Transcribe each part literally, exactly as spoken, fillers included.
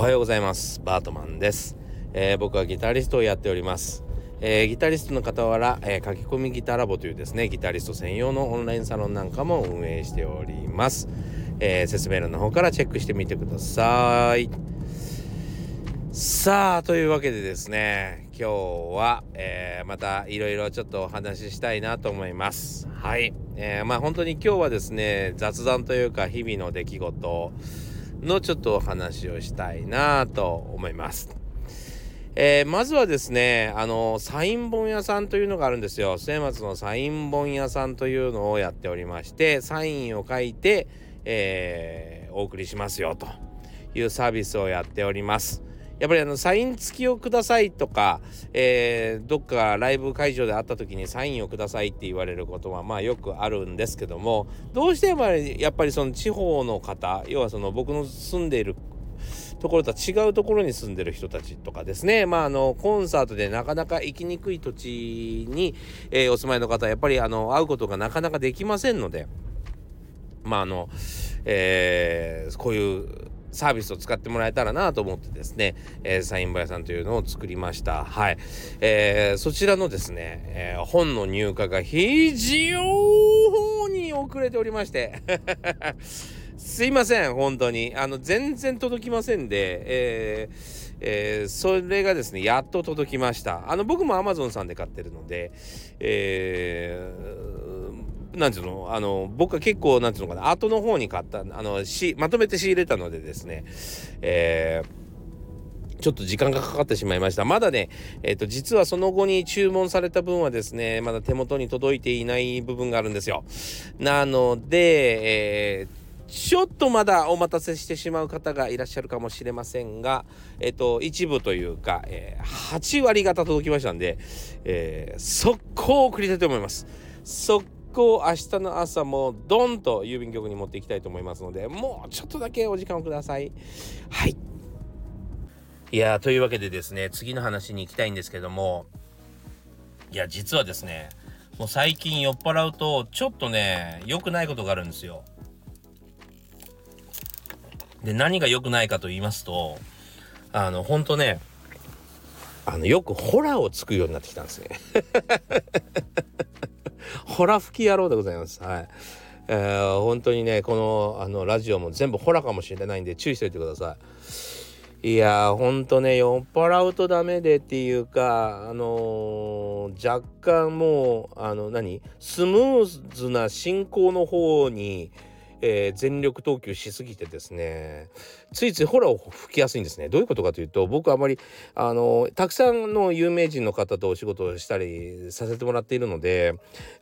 おはようございます。バートマンです。えー、僕はギタリストをやっております。えー、ギタリストの傍ら、えー、書き込みギタラボというですねギタリスト専用のオンラインサロンなんかも運営しております。えー、説明欄の方からチェックしてみてください。さあ、というわけでですね、今日は、えー、またいろいろちょっとお話ししたいなと思います。はい、えー、まあ本当に今日はですね、雑談というか日々の出来事のちょっとお話をしたいなと思います。えー、まずはですね、あのサイン本屋さんというのがあるんですよ。末松のサイン本屋さんというのをやっておりまして、サインを書いて、えー、お送りしますよというサービスをやっております。やっぱりあのサイン付きをくださいとか、えー、どっかライブ会場で会った時にサインをくださいって言われることはまあよくあるんですけども、どうしてもやっぱりその地方の方、要はその僕の住んでいるところとは違うところに住んでる人たちとかですね、まああのコンサートでなかなか行きにくい土地に、えー、お住まいの方はやっぱりあの会うことがなかなかできませんので、まああの、えー、こういうサービスを使ってもらえたらなと思ってですね、えー、サイン本屋さんというのを作りました。はい、えー、そちらのですね、えー、本の入荷が非常に遅れておりましてすいません、本当にあの全然届きませんで、えーえー、それがですねやっと届きました。あの僕も Amazon さんで買ってるので、えーなんていうの、あの僕は結構なんていうのかな、後の方に買ったあのしまとめて仕入れたのでですね、えー、ちょっと時間がかかってしまいました。まだね、えーと、実はその後に注文された分はですね、まだ手元に届いていない部分があるんですよ。なので、えーちょっとまだお待たせしてしまう方がいらっしゃるかもしれませんが、えっと、一部というか、えー、はちわり方届きましたんで、えー、速攻送りたいと思います。速攻明日の朝もドンと郵便局に持っていきたいと思いますので、もうちょっとだけお時間をください。はい。いやー、というわけでですね、次の話に行きたいんですけども、いや、実はですね、もう最近酔っ払うとちょっとね、良くないことがあるんですよ。で、何が良くないかと言いますと、あの、ほんとね、あの、よくホラーをつくようになってきたんですね。ホラ吹き野郎でございます。はい。えー、本当にね、この、あの、ラジオも全部ホラかもしれないんで注意しておいてください。いやー、ほんとね、酔っ払うとダメでっていうか、あのー、若干もう、あの、何?スムーズな進行の方に、えー、全力投球しすぎてですね、ついついホラーを吹きやすいんですね。どういうことかというと、僕はあまりあのたくさんの有名人の方とお仕事をしたりさせてもらっているので、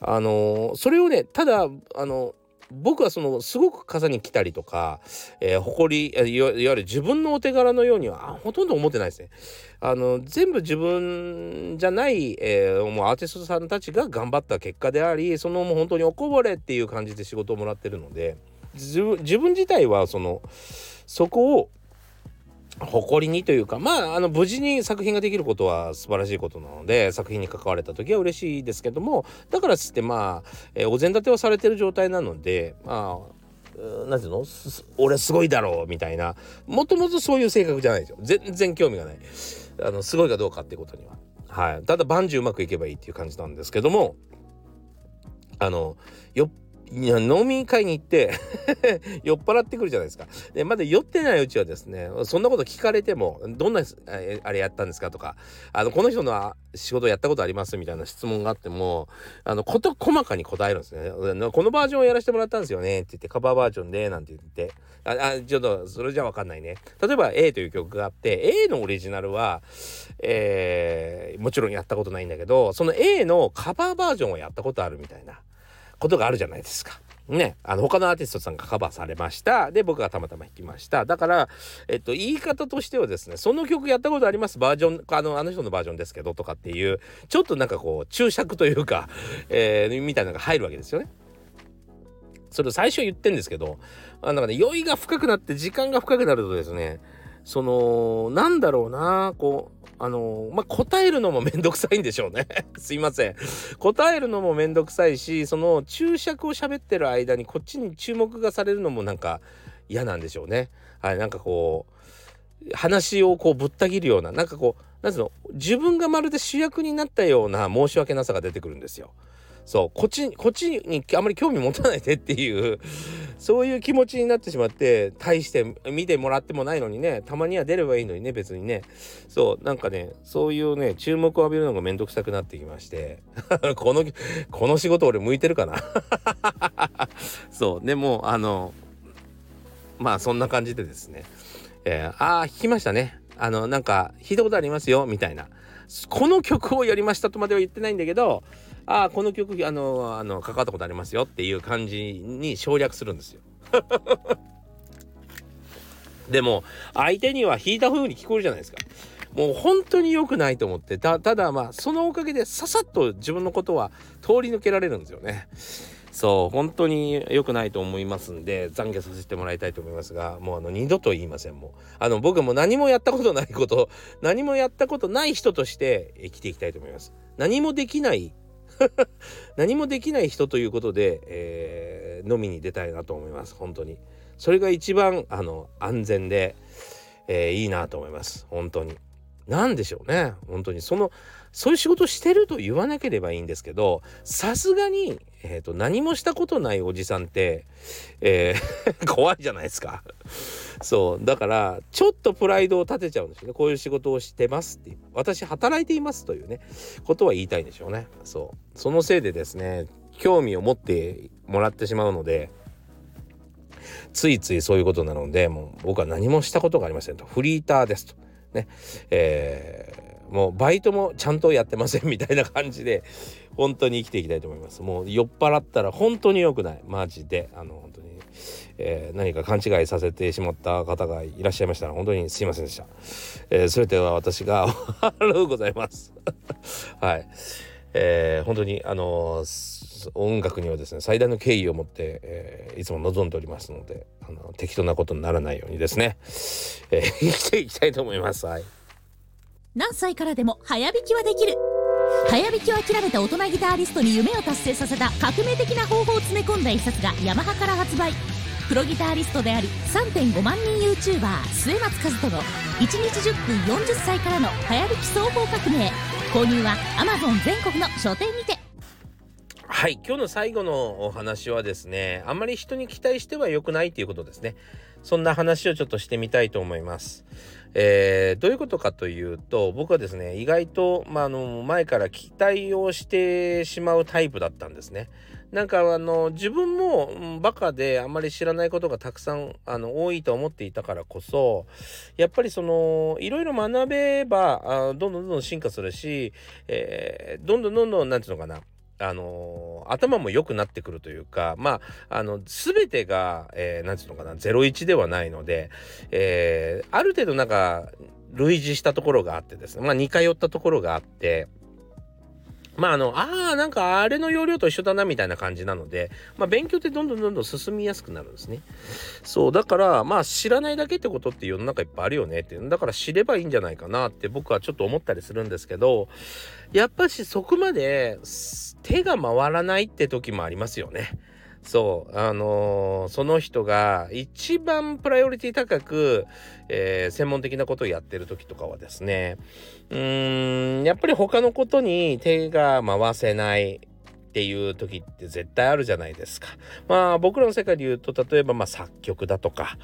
あのそれをね、ただあの僕はそのすごく傘に来たりとか、えー、誇り、いわゆる自分のお手柄のようにはほとんど思ってないですね。あの全部自分じゃない、えー、もうアーティストさんたちが頑張った結果であり、そのもう本当におこぼれっていう感じで仕事をもらってるので、自分、自分自体はそのそこを誇りにというか、まああの無事に作品ができることは素晴らしいことなので、作品に関われた時は嬉しいですけども、だからつってまあ、えー、お膳立てをされてる状態なので、まあなんていうの、俺すごいだろうみたいな、もともとそういう性格じゃないですよ。全然興味がない、あのすごいかどうかってことには。はい、ただ万事うまくいけばいいっていう感じなんですけども、あのよっいや飲み会に行って酔っ払ってくるじゃないですか。で、まだ酔ってないうちはですね、そんなこと聞かれても、どんなあれやったんですかとか、あのこの人の仕事やったことありますみたいな質問があっても、あのこと細かに答えるんですね。このバージョンをやらせてもらったんですよねって言って、カバーバージョンでなんて言って、ああちょっとそれじゃ分かんないね。例えば A という曲があって、 A のオリジナルは、えー、もちろんやったことないんだけど、その A のカバーバージョンをやったことあるみたいなことがあるじゃないですか。ね、あの他のアーティストさんがカバーされました。で、僕がたまたま弾きました。だから、えっと、言い方としてはですね、その曲やったことあります、バージョン、あの、あの人のバージョンですけどとかっていう、ちょっとなんかこう注釈というか、えー、みたいなのが入るわけですよね。それを最初言ってんですけど、あなんかね、酔いが深くなって時間が深くなるとですね、そのなんだろうな、こうあのまあ、答えるのもめんどくさいんでしょうねすいません答えるのもめんどくさいし、その注釈を喋ってる間にこっちに注目がされるのもなんか嫌なんでしょうね。はい、なんかこ話をこうぶった切るような、なんかこうなんつうの、自分がまるで主役になったような申し訳なさが出てくるんですよ。そう、こっちこっちにあまり興味持たないでっていうそういう気持ちになってしまって、大して見てもらってもないのにね、たまには出ればいいのにね、別にね、そうなんかね、そういうね注目を浴びるのがめんどくさくなってきましてこのこの仕事俺向いてるかなそうでもあのまあそんな感じでですね、えー、あー聞きましたね、あのなんか聞いたことありますよみたいな、この曲をやりましたとまでは言ってないんだけど、ああこの曲あのあの関わったことありますよっていう感じに省略するんですよでも相手には弾いた風に聞こえるじゃないですか。もう本当に良くないと思って、 た, ただまあそのおかげでささっと自分のことは通り抜けられるんですよね。そう本当に良くないと思いますんで、懺悔させてもらいたいと思いますが、もうあの二度と言いません。もうあの僕も何もやったことないこと何もやったことない人として生きていきたいと思います。何もできない何もできない人ということで、えー、飲みに出たいなと思います。本当にそれが一番あの安全で、えー、いいなと思います。本当になんでしょうね、本当にそのそういう仕事してると言わなければいいんですけど、さすがに、えー、と何もしたことないおじさんって、えー、怖いじゃないですか。そうだからちょっとプライドを立てちゃうんですよね。こういう仕事をしてますっていう、私働いていますというねことは言いたいんでしょうね。そうそのせいでですね、興味を持ってもらってしまうので、ついついそういうことなので、もう僕は何もしたことがありませんと、フリーターですとね、えー、もうバイトもちゃんとやってませんみたいな感じで本当に生きていきたいと思います。もう酔っ払ったら本当に良くない、マジであの本当に、えー、何か勘違いさせてしまった方がいらっしゃいましたら本当にすいませんでした、えー、それでは私がありがとうございますはい、えー、本当にあのー、音楽にはですね最大の敬意を持って、えー、いつも望んでおりますので、あの適当なことにならないようにですね、えー、生きていきたいと思います、はい、何歳からでも早弾きはできる。早弾きを諦めた大人ギタリストに夢を達成させた革命的な方法を詰め込んだ一冊がヤマハから発売。プロギタリストであり さんてんごまんにん YouTuber 末松和人のいちにちじゅっぷんよんじゅっさいからの早弾き総合革命、購入は Amazon 全国の書店にて。はい、今日の最後のお話はですね、あんまり人に期待しては良くないということですね。そんな話をちょっとしてみたいと思います、えー、どういうことかというと、僕はですね意外と、まあ、あの前から期待をしてしまうタイプだったんですね。なんかあの自分もバカであんまり知らないことがたくさんあの多いと思っていたからこそ、やっぱりそのいろいろ学べばあどんどんどんどん進化するし、えー、どんどんどんどんなんていうのかな、あのー、頭も良くなってくるというか、まああの全てが、えー、なんていうのかなゼロイチではないので、えー、ある程度なんか類似したところがあってですね、まあ似通ったところがあって、まああのああなんかあれの要領と一緒だなみたいな感じなので、まあ勉強ってどんどんどんどん進みやすくなるんですね。そうだからまあ知らないだけってことって世の中いっぱいあるよねっていう、だから知ればいいんじゃないかなって僕はちょっと思ったりするんですけど、やっぱしそこまで手が回らないって時もありますよね。そうあのー、その人が一番プライオリティ高く、えー、専門的なことをやってる時とかはですね、うーんやっぱり他のことに手が回せないっていう時って絶対あるじゃないですか。まあ僕らの世界で言うと例えばまあ作曲だとか、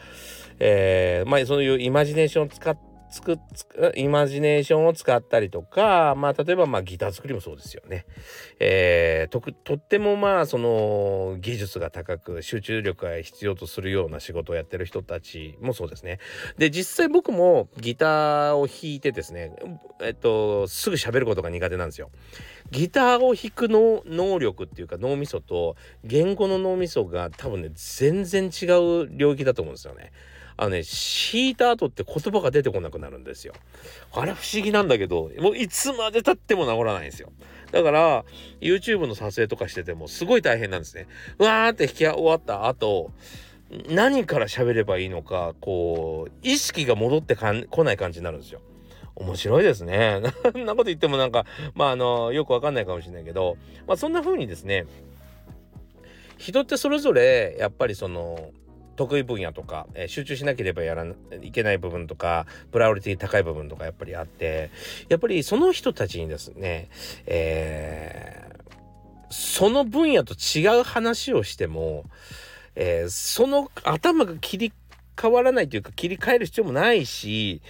えー、まあそういうイマジネーションを使ってつくつくイマジネーションを使ったりとか、まあ例えばまあギター作りもそうですよね、えー、と, とってもまあその技術が高く集中力が必要とするような仕事をやってる人たちもそうですね。で実際僕もギターを弾いてですね、えっとすぐ喋ることが苦手なんですよ。ギターを弾くの能力っていうか脳みそと言語の脳みそが多分ね全然違う領域だと思うんですよね。あのね、弾いた後って言葉が出てこなくなるんですよ。あれ不思議なんだけど、もういつまで経っても治らないんですよ。だから YouTube の撮影とかしててもすごい大変なんですね。うわーって弾き終わった後何から喋ればいいのか、こう意識が戻ってこない感じになるんですよ。面白いですね。そんなこと言ってもなんかまああのよくわかんないかもしれないけど、まあそんな風にですね、人ってそれぞれやっぱりその得意分野とか、えー、集中しなければやらないけない部分とか、プライオリティ高い部分とかやっぱりあって、やっぱりその人たちにですね、えー、その分野と違う話をしても、えー、その頭が切り変わらないというか切り替える必要もないし、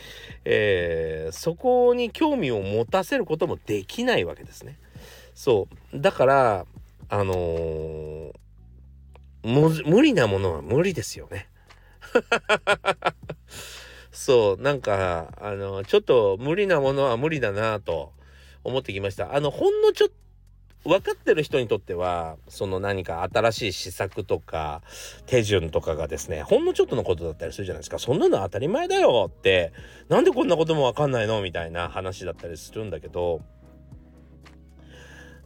えー、そこに興味を持たせることもできないわけですね。そうだからあのー、も無理なものは無理ですよね。そうなんかあのちょっと無理なものは無理だなと思ってきました。あのほんのちょっと分かってる人にとってはその何か新しい施策とか手順とかがですねほんのちょっとのことだったりするじゃないですか。そんなの当たり前だよってなんでこんなことも分かんないのみたいな話だったりするんだけど、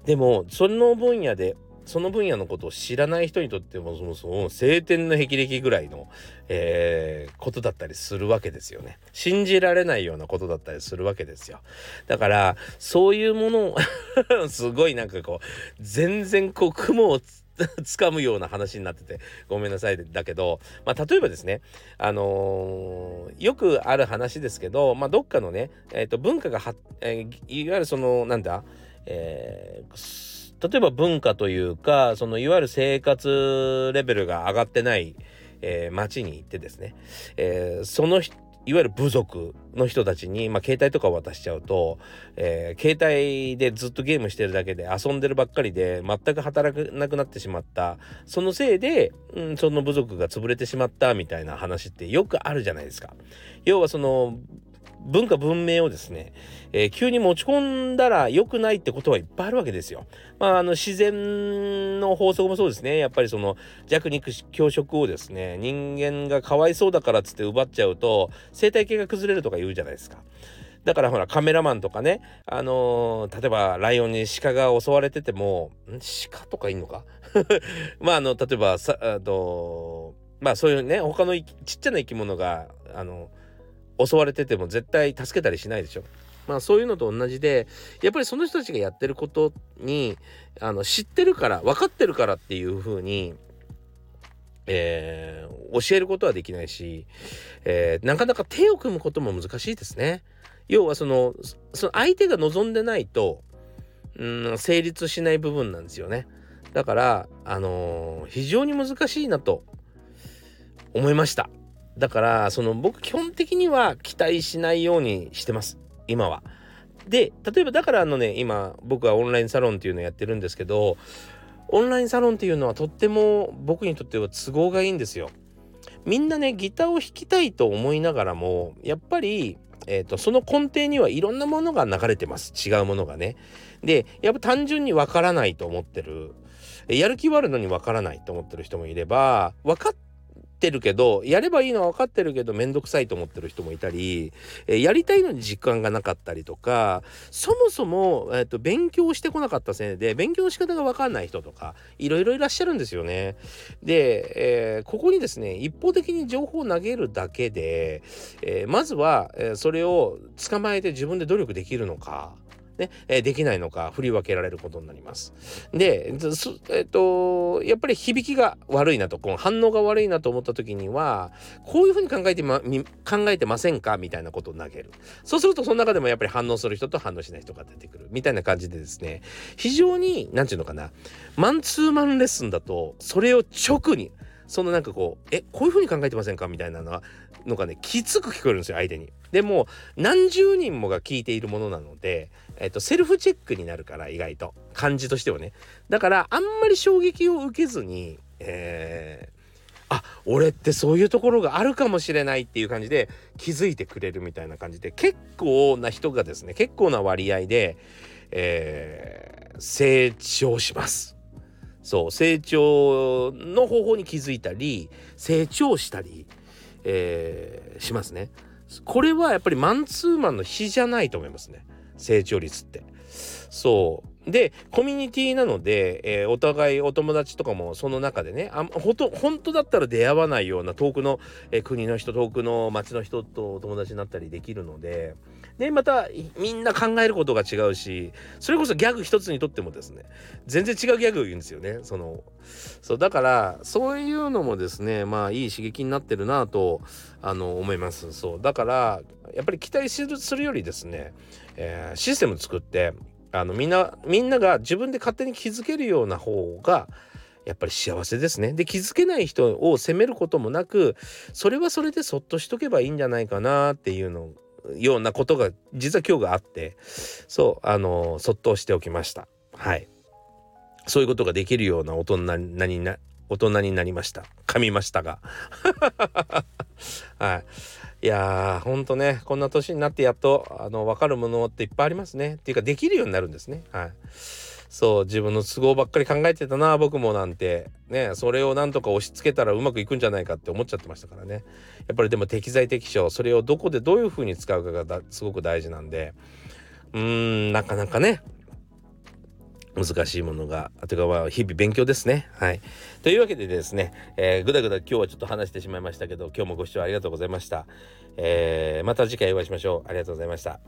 でもその分野でその分野のことを知らない人にとってもそもそも晴天の霹靂ぐらいの、えー、ことだったりするわけですよね。信じられないようなことだったりするわけですよ。だからそういうものをすごいなんかこう全然こう雲をつかむような話になっててごめんなさいだけど、まあ、例えばですね、あのー、よくある話ですけど、まあ、どっかのね、えーと、文化がは、えー、いわゆるそのなんだ、えー例えば文化というかそのいわゆる生活レベルが上がってない、えー、町に行ってですね、えー、そのいわゆる部族の人たちに、まあ、携帯とかを渡しちゃうと、えー、携帯でずっとゲームしてるだけで遊んでるばっかりで全く働かなくなってしまった、そのせいで、うん、その部族が潰れてしまったみたいな話ってよくあるじゃないですか。要はその文化文明をですね、えー、急に持ち込んだら良くないってことはいっぱいあるわけですよ。まあ、あの自然の法則もそうですね。やっぱりその弱肉強食をですね人間がかわいそうだからっつって奪っちゃうと生態系が崩れるとか言うじゃないですか。だからほらカメラマンとかね、あのー、例えばライオンに鹿が襲われててもん鹿とかいんのかまああの例えばさあとまあそういうね他のちっちゃな生き物があの襲われてても絶対助けたりしないでしょ。まあそういうのと同じでやっぱりその人たちがやってることにあの知ってるから分かってるからっていう風に、えー、教えることはできないし、えー、なかなか手を組むことも難しいですね。要はその、その相手が望んでないと、うん、成立しない部分なんですよね。だから、あのー、非常に難しいなと思いました。だからその僕基本的には期待しないようにしてます今は。で例えばだからあのね今僕はオンラインサロンっていうのをやってるんですけど、オンラインサロンっていうのはとっても僕にとっては都合がいいんですよ。みんなねギターを弾きたいと思いながらもやっぱりえーと、その根底にはいろんなものが流れてます。違うものがね。で、やっぱ単純にわからないと思ってる、やる気はあるのにわからないと思ってる人もいれば、わかっってるけどやればいいのは分かってるけどめんどくさいと思ってる人もいたり、えー、やりたいのに実感がなかったりとか、そもそも、えー、と勉強してこなかったせいで勉強の仕方が分かんない人とかいろいろいらっしゃるんですよね。で、えー、ここにですね一方的に情報を投げるだけで、えー、まずは、えー、それを捕まえて自分で努力できるのかね、えー、できないのか振り分けられることになります。で、えっと、やっぱり響きが悪いなと、この反応が悪いなと思った時には、こういうふうに考えてま、考えてませんかみたいなことを投げる。そうするとその中でもやっぱり反応する人と反応しない人が出てくるみたいな感じでですね、非常になんていうのかな、マンツーマンレッスンだとそれを直にそのなんかこうえこういうふうに考えてませんかみたいなのがのがねきつく聞こえるんですよ相手に。でも何十人もが聞いているものなので、えっと、セルフチェックになるから意外と感じとしてはね。だからあんまり衝撃を受けずに、えー、あ俺ってそういうところがあるかもしれないっていう感じで気づいてくれるみたいな感じで結構な人がですね結構な割合で、えー、成長します。そう成長の方法に気づいたり成長したり、えー、しますね。これはやっぱりマンツーマンの比じゃないと思いますね成長率って。そでコミュニティなので、えー、お互いお友達とかもその中でね、あほと本当だったら出会わないような遠くの、えー、国の人、遠くの町の人とお友達になったりできるので、でまたみんな考えることが違うし、それこそギャグ一つにとってもですね、全然違うギャグを言うんですよね。そのそうだからそういうのもですね、まあいい刺激になってるなとあの思います。そうだからやっぱり期待する、するよりですね、えー、システム作ってあのみんなみんなが自分で勝手に気づけるような方がやっぱり幸せですね。で気づけない人を責めることもなく、それはそれでそっとしとけばいいんじゃないかなっていうのようなことが実は今日があって、そうあのそっとしておきました。はい、そういうことができるような大人にな大人になりました。噛みましたがはい、いやーほんとね、こんな年になってやっとあの分かるものっていっぱいありますね。っていうかできるようになるんですね。はい、そう自分の都合ばっかり考えてたな僕もなんてね、それをなんとか押し付けたらうまくいくんじゃないかって思っちゃってましたからね。やっぱりでも適材適所、それをどこでどういう風に使うかがだすごく大事なんで、うーんなかなかね難しいものが、あとは日々勉強ですね。はい。というわけでですね、えー、ぐだぐだ今日はちょっと話してしまいましたけど、今日もご視聴ありがとうございました。えー、また次回お会いしましょう。ありがとうございました。